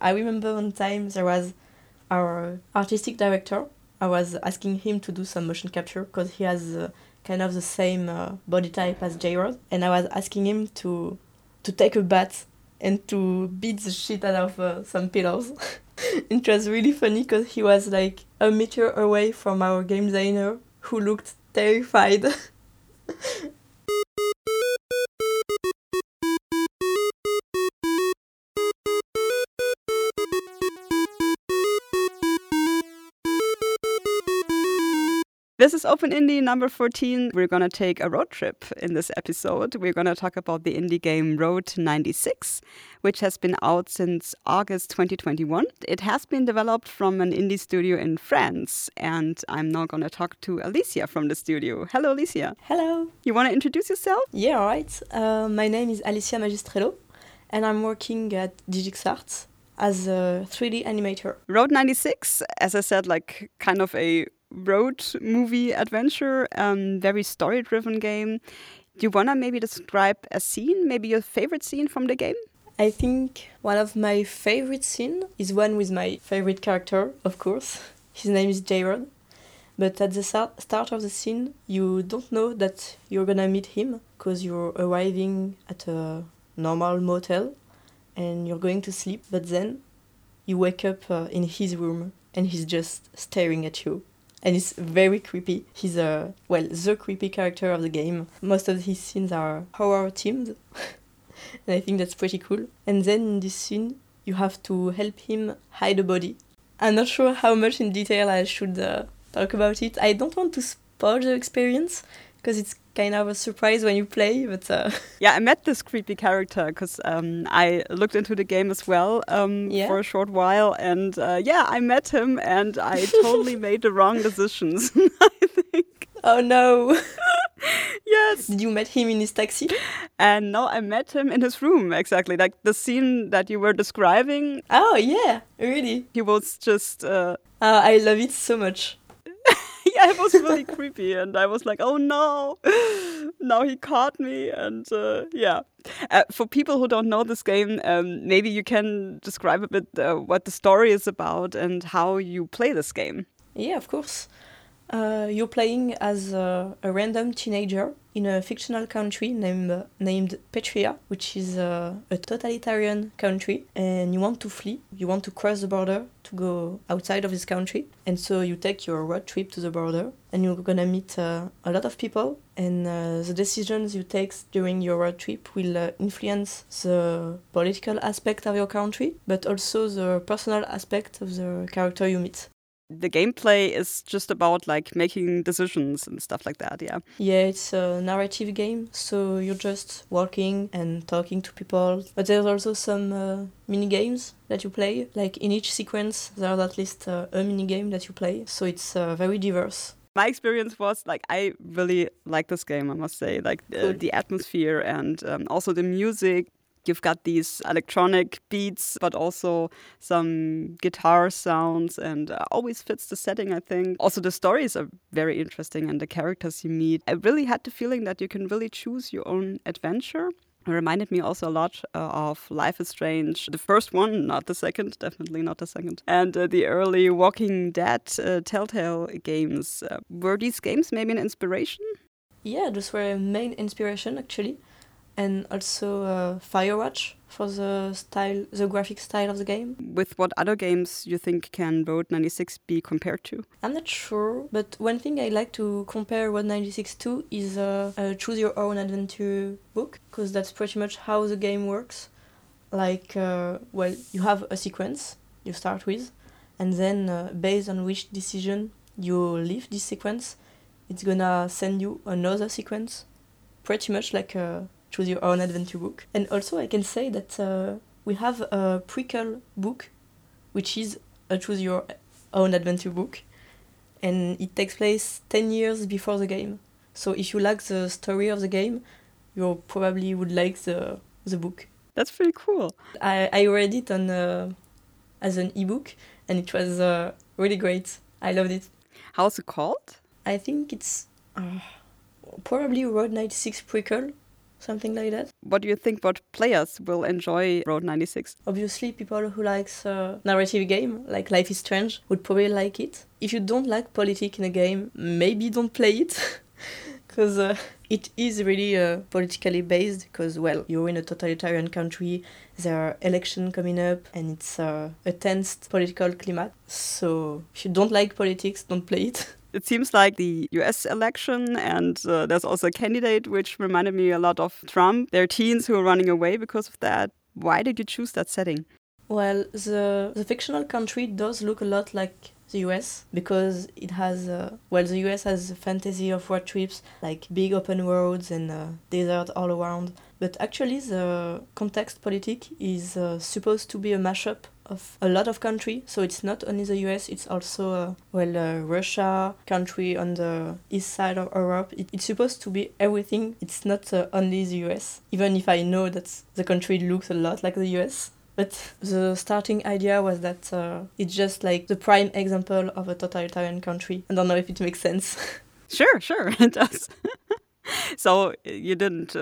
I remember one time there was our artistic director. I was asking him to do some motion capture because he has kind of the same body type as J-Rod. And I was asking him to take a bat and to beat the shit out of some pillows. It was really funny because he was like a meter away from our game designer who looked terrified. This is Open Indie number 14. We're going to take a road trip in this episode. We're going to talk about the indie game Road 96, which has been out since August 2021. It has been developed from an indie studio in France, and I'm now going to talk to Alicia from the studio. Hello, Alicia. Hello. You want to introduce yourself? Yeah, all right. My name is Alicia Magistrello, and I'm working at DigixArt as a 3D animator. Road 96, as I said, like kind of a road movie adventure, very story-driven game. Do you want to maybe describe a scene, maybe your favorite scene from the game? I think one of my favorite scenes is one with my favorite character, of course. His name is J-Rod. But at the start of the scene, you don't know that you're going to meet him because you're arriving at a normal motel and you're going to sleep. But then you wake up in his room and he's just staring at you. And it's very creepy. He's the creepy character of the game. Most of his scenes are horror-themed. And I think that's pretty cool. And then in this scene, you have to help him hide a body. I'm not sure how much in detail I should talk about it. I don't want to spoil the experience, because it's kind of a surprise when you play. But Yeah, I met this creepy character because I looked into the game as well for a short while. And I met him and I totally made the wrong decisions, I think. Oh, no. Yes. Did you met him in his taxi? And no, I met him in his room, exactly. Like the scene that you were describing. Oh, yeah, really? He was just... I love it so much. Yeah, it was really creepy, and I was like, oh no, now he caught me, and for people who don't know this game, maybe you can describe a bit what the story is about and how you play this game. Yeah, of course. You're playing as a random teenager in a fictional country named Petria, which is a totalitarian country, and you want to flee. You want to cross the border to go outside of this country, and so you take your road trip to the border, and you're gonna meet a lot of people, and the decisions you take during your road trip will influence the political aspect of your country, but also the personal aspect of the character you meet. The gameplay is just about like making decisions and stuff like that, yeah? Yeah, it's a narrative game, so you're just walking and talking to people. But there's also some mini-games that you play. Like in each sequence, there's at least a mini-game that you play, so it's very diverse. My experience was like, I really like this game, I must say. Like the atmosphere and also the music. You've got these electronic beats, but also some guitar sounds, and always fits the setting, I think. Also, the stories are very interesting and the characters you meet. I really had the feeling that you can really choose your own adventure. It reminded me also a lot of Life is Strange. The first one, not the second, definitely not the second. And the early Walking Dead Telltale games. Were these games maybe an inspiration? Yeah, those were a main inspiration, actually. And also Firewatch for the graphic style of the game. With what other games you think can Road 96 be compared to? I'm not sure, but one thing I like to compare Road 96 to is Choose Your Own Adventure book, because that's pretty much how the game works. Like, you have a sequence you start with, and then based on which decision you leave this sequence, it's gonna send you another sequence, pretty much like a Choose Your Own Adventure book. And also I can say that we have a prequel book, which is a Choose Your Own Adventure book, and it takes place 10 years before the game. So if you like the story of the game, you probably would like the book. That's pretty cool. I read it on as an ebook, and it was really great. I loved it. How's it called? I think it's probably Road 96 prequel. something like that. What do you think what players will enjoy Road 96? Obviously, people who likes narrative game, like Life is Strange, would probably like it. If you don't like politics in a game, maybe don't play it. Because it is really politically based, because, well, you're in a totalitarian country, there are elections coming up, and it's a tense political climate. So if you don't like politics, don't play it. It seems like the US election, and there's also a candidate which reminded me a lot of Trump. There are teens who are running away because of that. Why did you choose that setting? Well, the fictional country does look a lot like the US, because it has, the US has a fantasy of road trips, like big open roads and desert all around. But actually the context politic is supposed to be a mashup of a lot of country, so it's not only the US, it's also Russia, country on the east side of Europe. It's supposed to be everything. It's not only the US, even if I know that the country looks a lot like the US. But the starting idea was that it's just like the prime example of a totalitarian country. I don't know if it makes sense. Sure, it does. So you didn't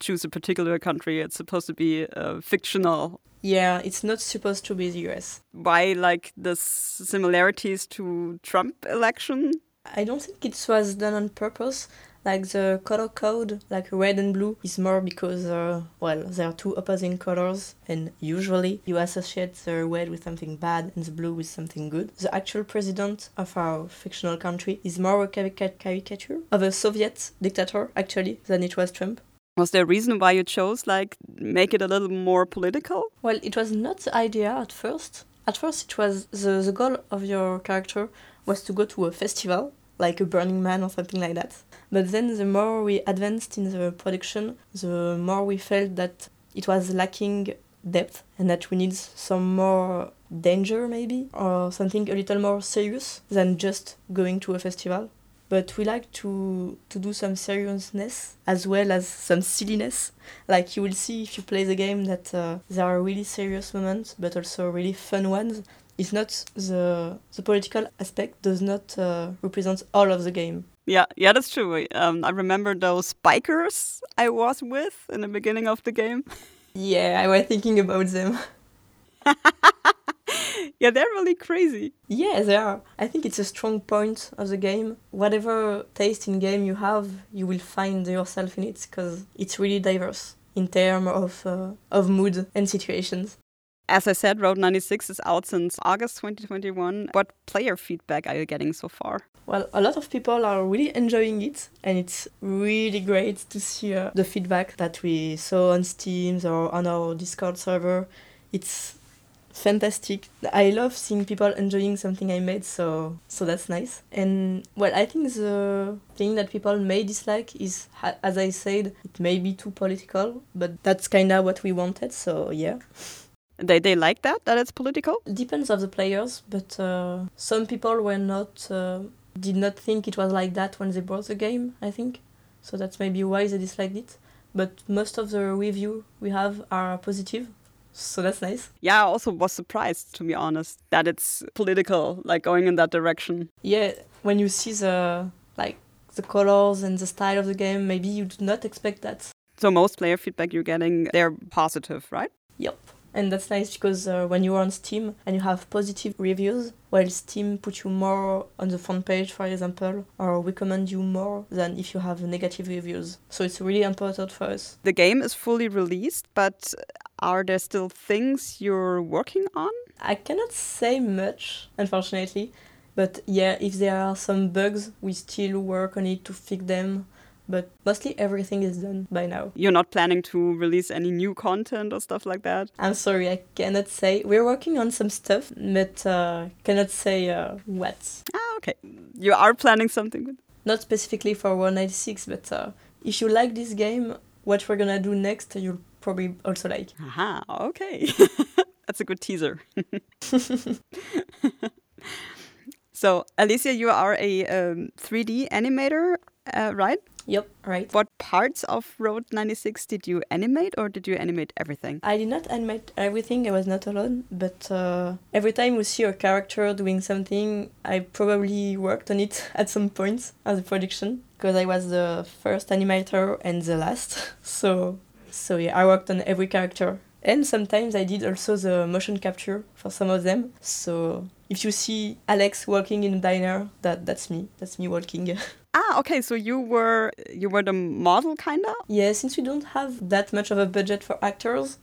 choose a particular country. It's supposed to be fictional. Yeah, it's not supposed to be the US. Why like the similarities to Trump election? I don't think it was done on purpose. Like the color code, like red and blue, is more because, there are two opposing colors, and usually you associate the red with something bad and the blue with something good. The actual president of our fictional country is more a caricature of a Soviet dictator, actually, than it was Trump. Was there a reason why you chose, make it a little more political? Well, it was not the idea at first. At first, it was the goal of your character was to go to a festival, like a Burning Man or something like that. But then the more we advanced in the production, the more we felt that it was lacking depth and that we need some more danger maybe, or something a little more serious than just going to a festival. But we like to do some seriousness as well as some silliness. Like you will see if you play the game that there are really serious moments, but also really fun ones. It's not the political aspect does not represent all of the game. Yeah, that's true. I remember those bikers I was with in the beginning of the game. Yeah, I was thinking about them. Yeah, they're really crazy. Yeah, they are. I think it's a strong point of the game. Whatever taste in game you have, you will find yourself in it because it's really diverse in terms of mood and situations. As I said, Road 96 is out since August 2021. What player feedback are you getting so far? Well, a lot of people are really enjoying it, and it's really great to see the feedback that we saw on Steam or on our Discord server. It's fantastic. I love seeing people enjoying something I made, so that's nice. And, well, I think the thing that people may dislike is, as I said, it may be too political, but that's kind of what we wanted, so yeah. They like that it's political? Depends on the players, but some people did not think it was like that when they bought the game, I think. So that's maybe why they disliked it. But most of the review we have are positive, so that's nice. Yeah, I also was surprised, to be honest, that it's political, going in that direction. Yeah, when you see the colors and the style of the game, maybe you do not expect that. So most player feedback you're getting, they're positive, right? Yep. And that's nice because when you are on Steam and you have positive reviews, Steam puts you more on the front page, for example, or recommend you more than if you have negative reviews. So it's really important for us. The game is fully released, but are there still things you're working on? I cannot say much, unfortunately. But yeah, if there are some bugs, we still work on it to fix them. But mostly everything is done by now. You're not planning to release any new content or stuff like that? I'm sorry, I cannot say. We're working on some stuff, but cannot say what. Ah, okay. You are planning something? Not specifically for Road 96, but if you like this game, what we're gonna do next, you'll probably also like. Aha, okay. That's a good teaser. So, Alicia, you are a 3D animator, right? Yep, right. What parts of Road 96 did you animate, or did you animate everything? I did not animate everything, I was not alone, but every time we see a character doing something, I probably worked on it at some point as a production. because I was the first animator and the last. So yeah, I worked on every character. And sometimes I did also the motion capture for some of them. So if you see Alex walking in a diner, that's me. That's me walking. Ah, okay. So you were the model, kinda? Yeah, since we don't have that much of a budget for actors,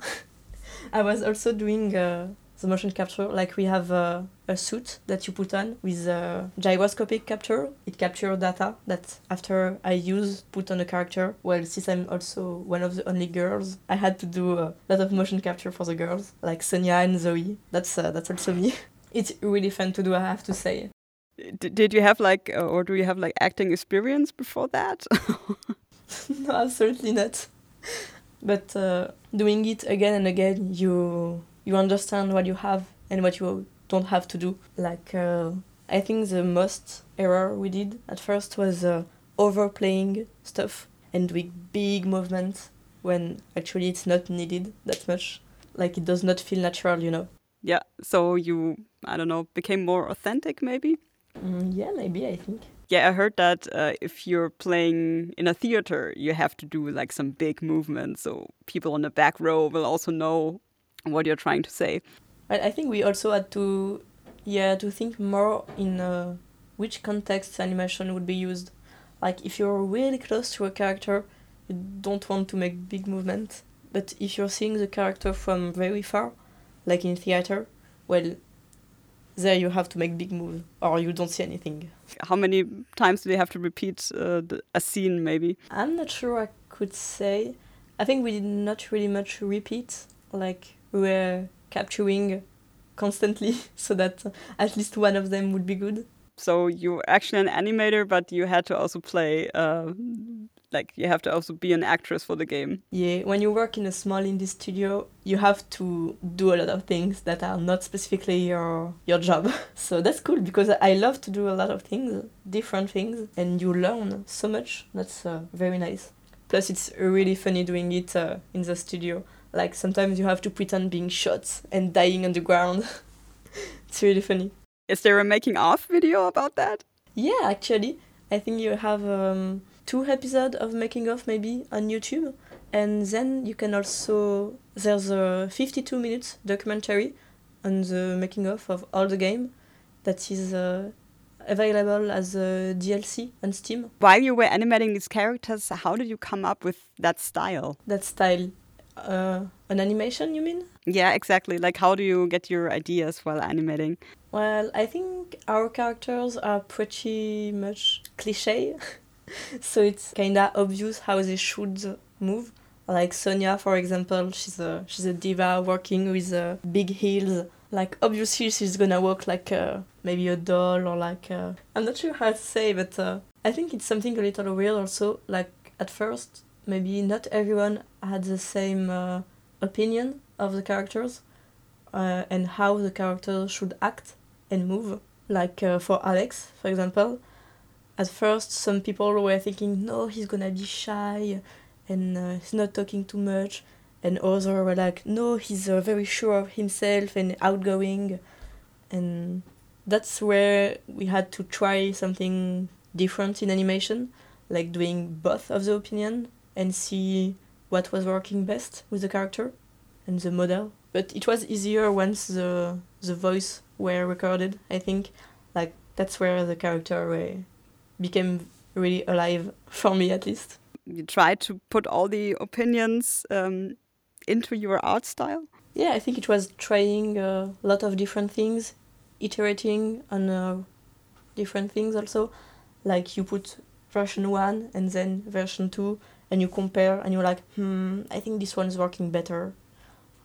I was also doing the motion capture. Like we have a suit that you put on with a gyroscopic capture. It captures data that after I use, put on a character. Well, since I'm also one of the only girls, I had to do a lot of motion capture for the girls, like Sonia and Zoe. That's also me. It's really fun to do, I have to say. Did you have do you have acting experience before that? No, absolutely not. But doing it again and again, you understand what you have and what you don't have to do. Like, I think the most error we did at first was overplaying stuff and doing big movements when actually it's not needed that much. Like, it does not feel natural, you know. Yeah, so you, I don't know, became more authentic maybe? Yeah, maybe, I think. Yeah, I heard that if you're playing in a theater, you have to do like some big movements, so people on the back row will also know what you're trying to say. I think we also had to think more in which context animation would be used. Like, if you're really close to a character, you don't want to make big movements. But if you're seeing the character from very far, like in theater, well, there you have to make big moves or you don't see anything. How many times do you have to repeat a scene, maybe? I'm not sure I could say. I think we did not really much repeat. Like, we were capturing constantly so that at least one of them would be good. So you're actually an animator, but you had to also play, you have to also be an actress for the game. Yeah, when you work in a small indie studio, you have to do a lot of things that are not specifically your job. So that's cool, because I love to do a lot of things, different things, and you learn so much. That's very nice. Plus, it's really funny doing it in the studio. Like, sometimes you have to pretend being shot and dying on the ground. It's really funny. Is there a making-of video about that? Yeah, actually. I think you have 2 episodes of making-of, maybe, on YouTube. And then you can also... There's a 52-minute documentary on the making-of all the game that is available as a DLC on Steam. While you were animating these characters, how did you come up with that style? That style... an animation, you mean? Yeah, exactly. Like, how do you get your ideas while animating? Well, I think our characters are pretty much cliche. So it's kind of obvious how they should move. Like Sonia, for example, she's a diva working with big heels. Like, obviously she's gonna walk like maybe a doll or like... I'm not sure how to say, but I think it's something a little weird also. Like, at first... Maybe not everyone had the same opinion of the characters and how the characters should act and move. Like for Alex, for example, at first some people were thinking, no, he's gonna be shy and he's not talking too much. And others were like, no, he's very sure of himself and outgoing. And that's where we had to try something different in animation, like doing both of the opinion. And see what was working best with the character and the model. But it was easier once the voice were recorded, I think. Like, that's where the character became really alive, for me at least. You tried to put all the opinions into your art style? Yeah, I think it was trying a lot of different things, iterating on different things also. Like, you put version 1 and then version 2, and you compare, and you're like, I think this one's working better.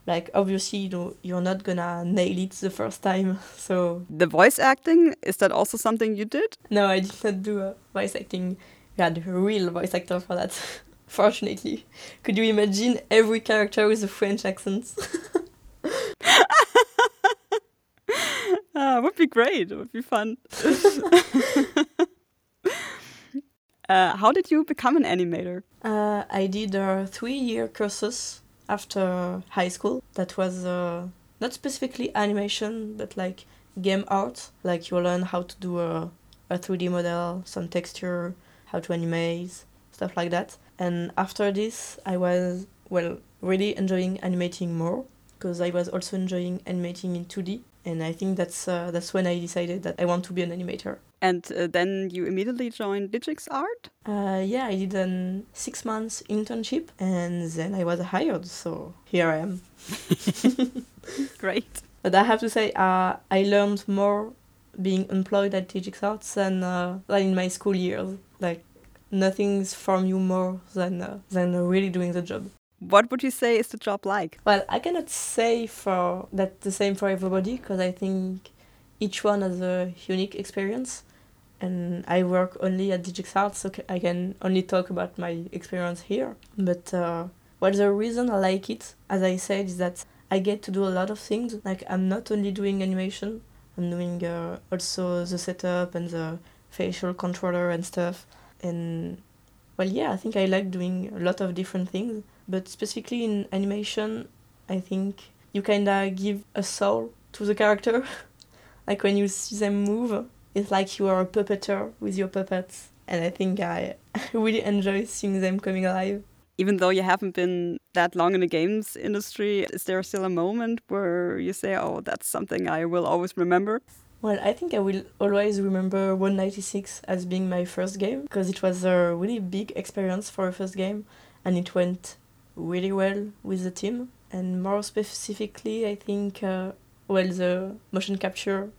Like, obviously, you're not gonna nail it the first time, so... The voice acting, is that also something you did? No, I did not do voice acting. We had a real voice actor for that, fortunately. Could you imagine every character with a French accent? Would be great, it would be fun. How did you become an animator? I did a 3-year courses after high school. That was not specifically animation, but like game art. Like, you learn how to do a 3D model, some texture, how to animate, stuff like that. And after this, I was, really enjoying animating more, because I was also enjoying animating in 2D. And I think that's when I decided that I want to be an animator. And then you immediately joined DigixArt? Yeah, I did a 6 months internship, and then I was hired, so here I am. Great. But I have to say, I learned more being employed at DigixArt than in my school years. Like, nothing's from you more than really doing the job. What would you say is the job like? Well, I cannot say for that the same for everybody, because I think each one has a unique experience. And I work only at DigixArt, so I can only talk about my experience here. But the reason I like it, as I said, is that I get to do a lot of things. Like, I'm not only doing animation, I'm doing also the setup and the facial controller and stuff. And, I think I like doing a lot of different things. But specifically in animation, I think you kind of give a soul to the character. Like, when you see them move, it's like you are a puppeteer with your puppets. And I think I really enjoy seeing them coming alive. Even though you haven't been that long in the games industry, is there still a moment where you say, oh, that's something I will always remember? Well, I think I will always remember Road 96 as being my first game, because it was a really big experience for a first game, and it went really well with the team. And more specifically, I think the motion capture,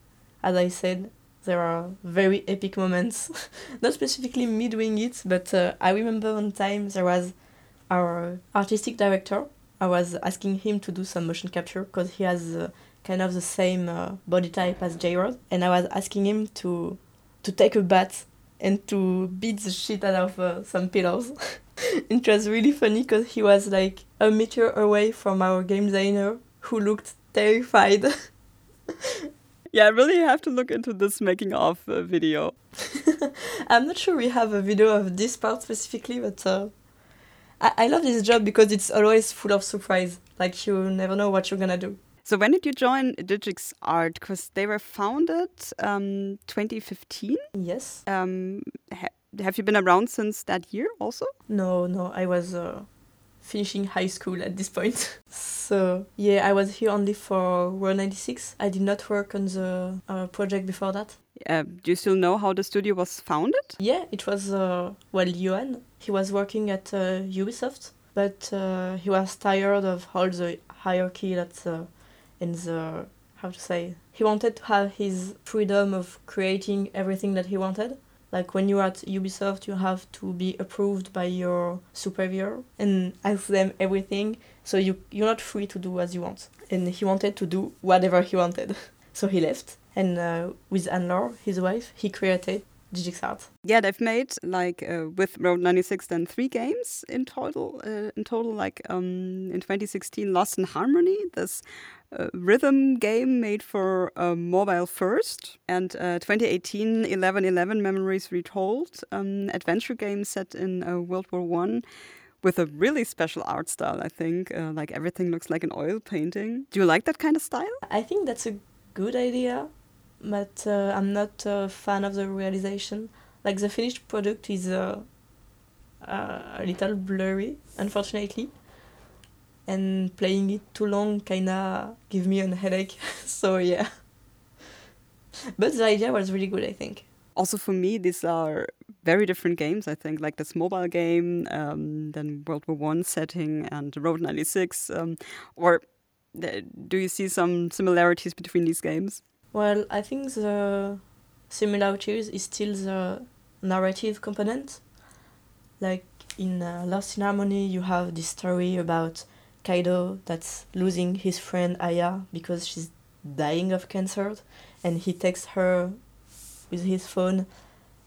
as I said, there are very epic moments. Not specifically me doing it, but I remember one time there was our artistic director. I was asking him to do some motion capture because he has kind of the same body type as J-Rod, and I was asking him to take a bat and to beat the shit out of some pillows. It was really funny because he was like a meter away from our game designer, who looked terrified. Yeah, I really have to look into this making of video. I'm not sure we have a video of this part specifically, but I love this job because it's always full of surprise. Like, you never know what you're gonna do. So when did you join DigixArt? Because they were founded 2015? Yes. Have you been around since that year also? No, I was finishing high school at this point. So, yeah, I was here only for Road 96. I did not work on the project before that. Do you still know how the studio was founded? Yeah, it was, Yoan. He was working at Ubisoft, but he was tired of all the hierarchy that's in the... He wanted to have his freedom of creating everything that he wanted. Like, when you're at Ubisoft, you have to be approved by your superior and ask them everything. So you're not free to do as you want. And he wanted to do whatever he wanted. So he left. And with Anlor, his wife, he created DigixArt. Yeah, they've made, with Road 96, then 3 games in total. In 2016, Lost in Harmony, this rhythm game made for mobile first. And 2018, 11-11 Memories Retold, adventure game set in World War I with a really special art style, I think. Everything looks like an oil painting. Do you like that kind of style? I think that's a good idea, but I'm not a fan of the realization. Like, the finished product is a little blurry, unfortunately, and playing it too long kinda give me a headache. So yeah, but the idea was really good, I think. Also for me, these are very different games, I think, like this mobile game, then World War I setting, and Road 96. Do you see some similarities between these games? Well, I think the similarities is still the narrative component. Like, in Lost in Harmony, you have this story about Kaido that's losing his friend Aya because she's dying of cancer, and he texts her with his phone.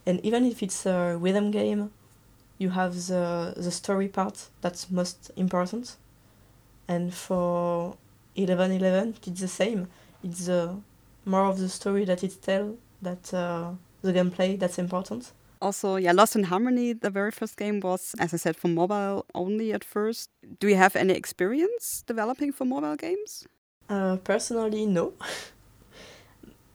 And even if it's a rhythm game, you have the story part that's most important. And for 11-11, it's the same. It's more of the story that it tells, that the gameplay that's important. Also, Lost in Harmony, the very first game was, as I said, for mobile only at first. Do you have any experience developing for mobile games? Personally, no.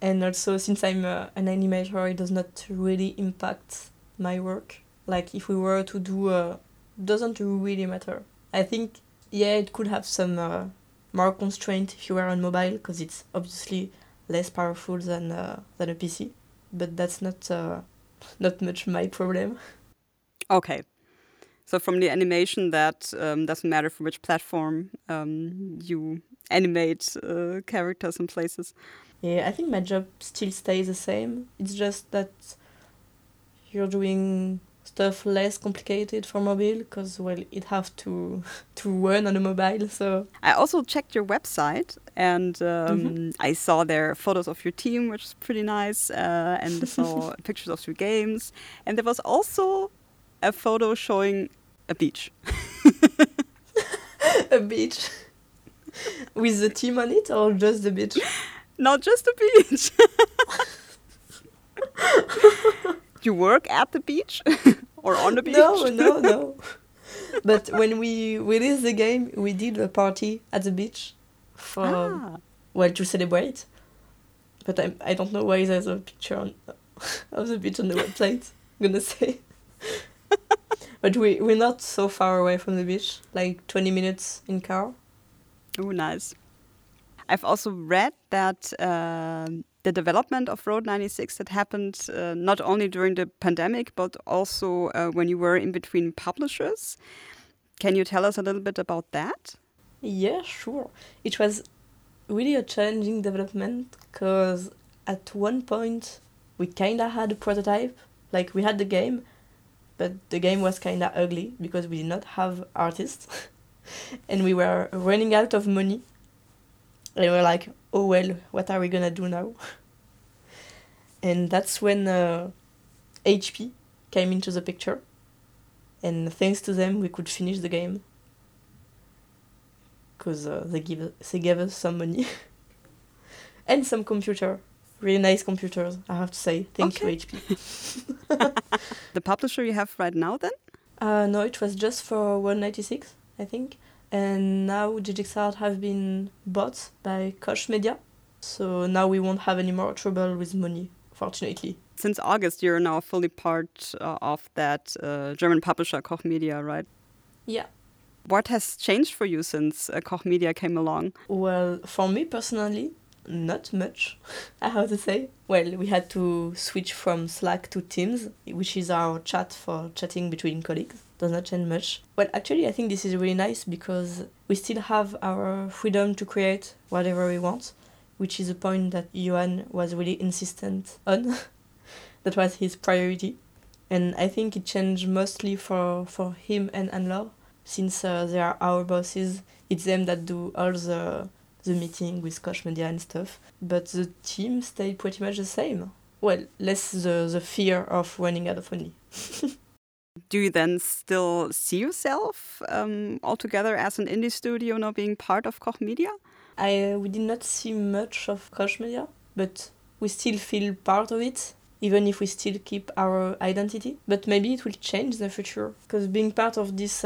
And also, since I'm an animator, it does not really impact my work. Like if we were to do, doesn't really matter. I think, yeah, it could have some more constraint if you were on mobile, because it's obviously less powerful than a PC. But that's not much my problem. Okay. So from the animation, that doesn't matter for which platform you animate characters and places. Yeah, I think my job still stays the same. It's just that you're doing stuff less complicated for mobile because, well, it have to run on a mobile. So I also checked your website and I saw there photos of your team, which is pretty nice, and I saw pictures of your games. And there was also a photo showing a beach. A beach? With the team on it or just the beach? Not just the beach. You work at the beach or on the beach? No. But when we released the game, we did a party at the beach to celebrate. But I don't know why there's a picture of the beach on the website, I'm going to say. But we're not so far away from the beach, like 20 minutes in car. Oh, nice. I've also read that the development of Road 96 that happened not only during the pandemic, but also when you were in between publishers. Can you tell us a little bit about that? Yeah, sure. It was really a challenging development because at one point we kind of had a prototype, like we had the game, but the game was kind of ugly because we did not have artists and we were running out of money. They were like, oh, well, what are we going to do now? And that's when HP came into the picture. And thanks to them, we could finish the game. Because they gave us some money. And some computer. Really nice computers, I have to say. Thank you, HP. The publisher you have right now, then? No, it was just for 196, I think. And now DigixArt have been bought by Koch Media. So now we won't have any more trouble with money, fortunately. Since August, you're now fully part of that German publisher, Koch Media, right? Yeah. What has changed for you since Koch Media came along? Well, for me personally, not much, I have to say. Well, we had to switch from Slack to Teams, which is our chat for chatting between colleagues. Does not change much. Well, actually, I think this is really nice because we still have our freedom to create whatever we want, which is a point that Yoan was really insistent on. That was his priority. And I think it changed mostly for him and Anlor, since they are our bosses. It's them that do all the meeting with Koch Media and stuff. But the team stayed pretty much the same. Well, less the fear of running out of money. Do you then still see yourself altogether as an indie studio now being part of Koch Media? We did not see much of Koch Media, but we still feel part of it, even if we still keep our identity. But maybe it will change in the future, because being part of this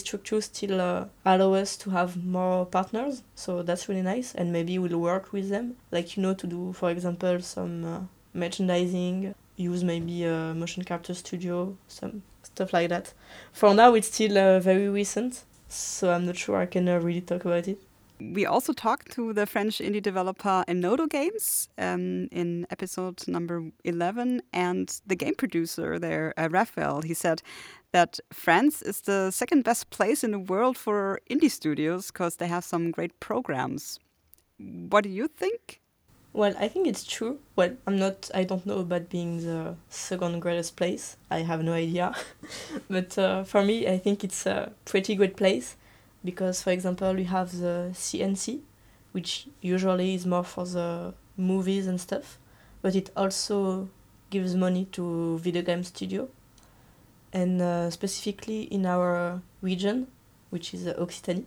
structure still allows us to have more partners, so that's really nice, and maybe we'll work with them, like, you know, to do, for example, some merchandising, use maybe a motion capture studio, some stuff like that. For now, it's still very recent, so I'm not sure I can really talk about it. We also talked to the French indie developer Enodo Games in episode number 11, and the game producer there, Raphael, he said that France is the second best place in the world for indie studios because they have some great programs. What do you think? Well, I think it's true. Well, I don't know about being the second greatest place. I have no idea. But for me, I think it's a pretty great place because, for example, you have the CNC, which usually is more for the movies and stuff, but it also gives money to video game studio. And specifically in our region, which is Occitanie,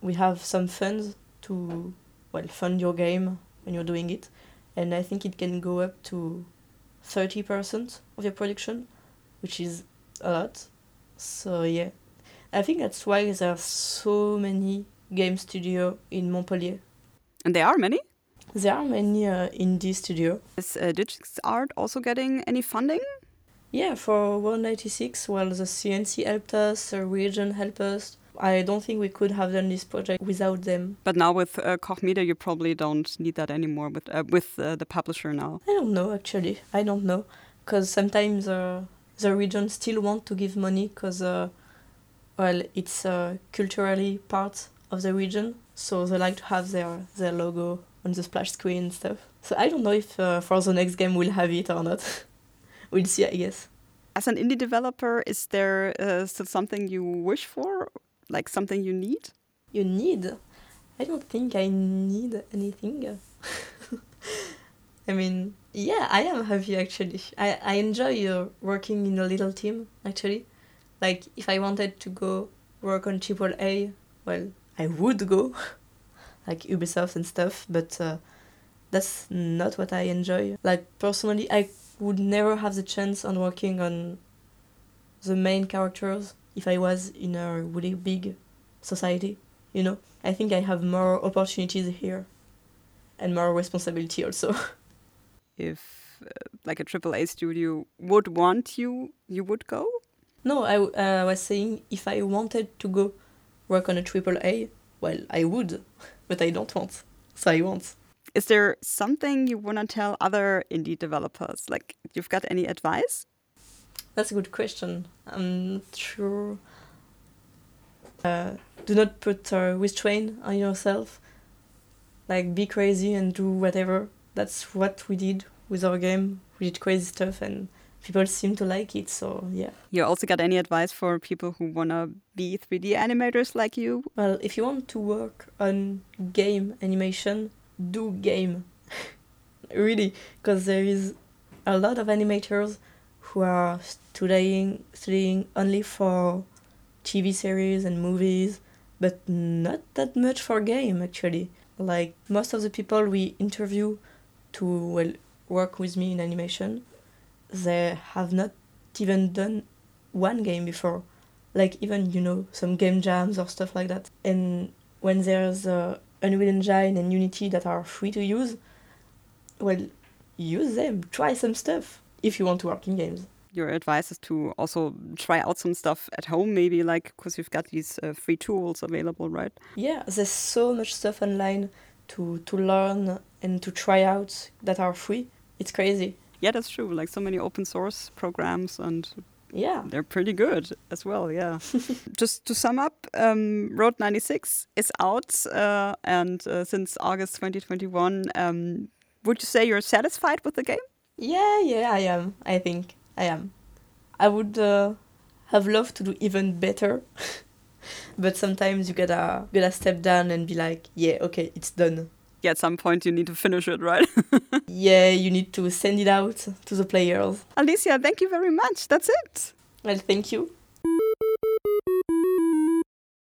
we have some funds to, well, fund your game when you're doing it, and I think it can go up to 30% of your production, which is a lot. So yeah, I think that's why there are so many game studios in Montpellier. And there are many? There are many indie studios. Is DigixArt also getting any funding? Yeah, for World 96, well, the CNC helped us, the region helped us. I don't think we could have done this project without them. But now with Koch Media, you probably don't need that anymore with the publisher now. I don't know, actually. I don't know. Because sometimes the region still want to give money because, it's culturally part of the region. So they like to have their logo on the splash screen and stuff. So I don't know if for the next game we'll have it or not. We'll see, I guess. As an indie developer, is there still something you wish for? Like something you need? You need? I don't think I need anything. I mean, yeah, I am happy actually. I enjoy working in a little team actually. Like if I wanted to go work on AAA, well, I would go, like Ubisoft and stuff, but that's not what I enjoy. Like personally, I would never have the chance on working on the main characters if I was in a really big society, you know? I think I have more opportunities here and more responsibility also. If like a AAA studio would want you, you would go? No, I was saying if I wanted to go work on a AAA, well, I would, but I don't want, so I won't. Is there something you want to tell other indie developers? Like, you've got any advice? That's a good question. I'm not sure. Do not put restraint on yourself. Like, be crazy and do whatever. That's what we did with our game. We did crazy stuff and people seem to like it, so yeah. You also got any advice for people who want to be 3D animators like you? Well, if you want to work on game animation, do game. Really, because there is a lot of animators who are studying only for TV series and movies, but not that much for game, actually. Like, most of the people we interview to work with me in animation, they have not even done one game before. Like, even, some game jams or stuff like that. And when there's Unreal Engine and Unity that are free to use, well, use them. Try some stuff if you want to work in games. Your advice is to also try out some stuff at home, maybe, like, because you've got these free tools available, right? Yeah, there's so much stuff online to learn and to try out that are free. It's crazy. Yeah, that's true. Like, so many open source programs and... Yeah. They're pretty good as well, yeah. Just to sum up, Road 96 is out and since August 2021. Would you say you're satisfied with the game? Yeah, I am. I think I am. I would have loved to do even better. But sometimes you gotta step down and be like, yeah, okay, it's done. Yeah, at some point you need to finish it, right? Yeah, you need to send it out to the players. Alicia, thank you very much. That's it. Well, thank you.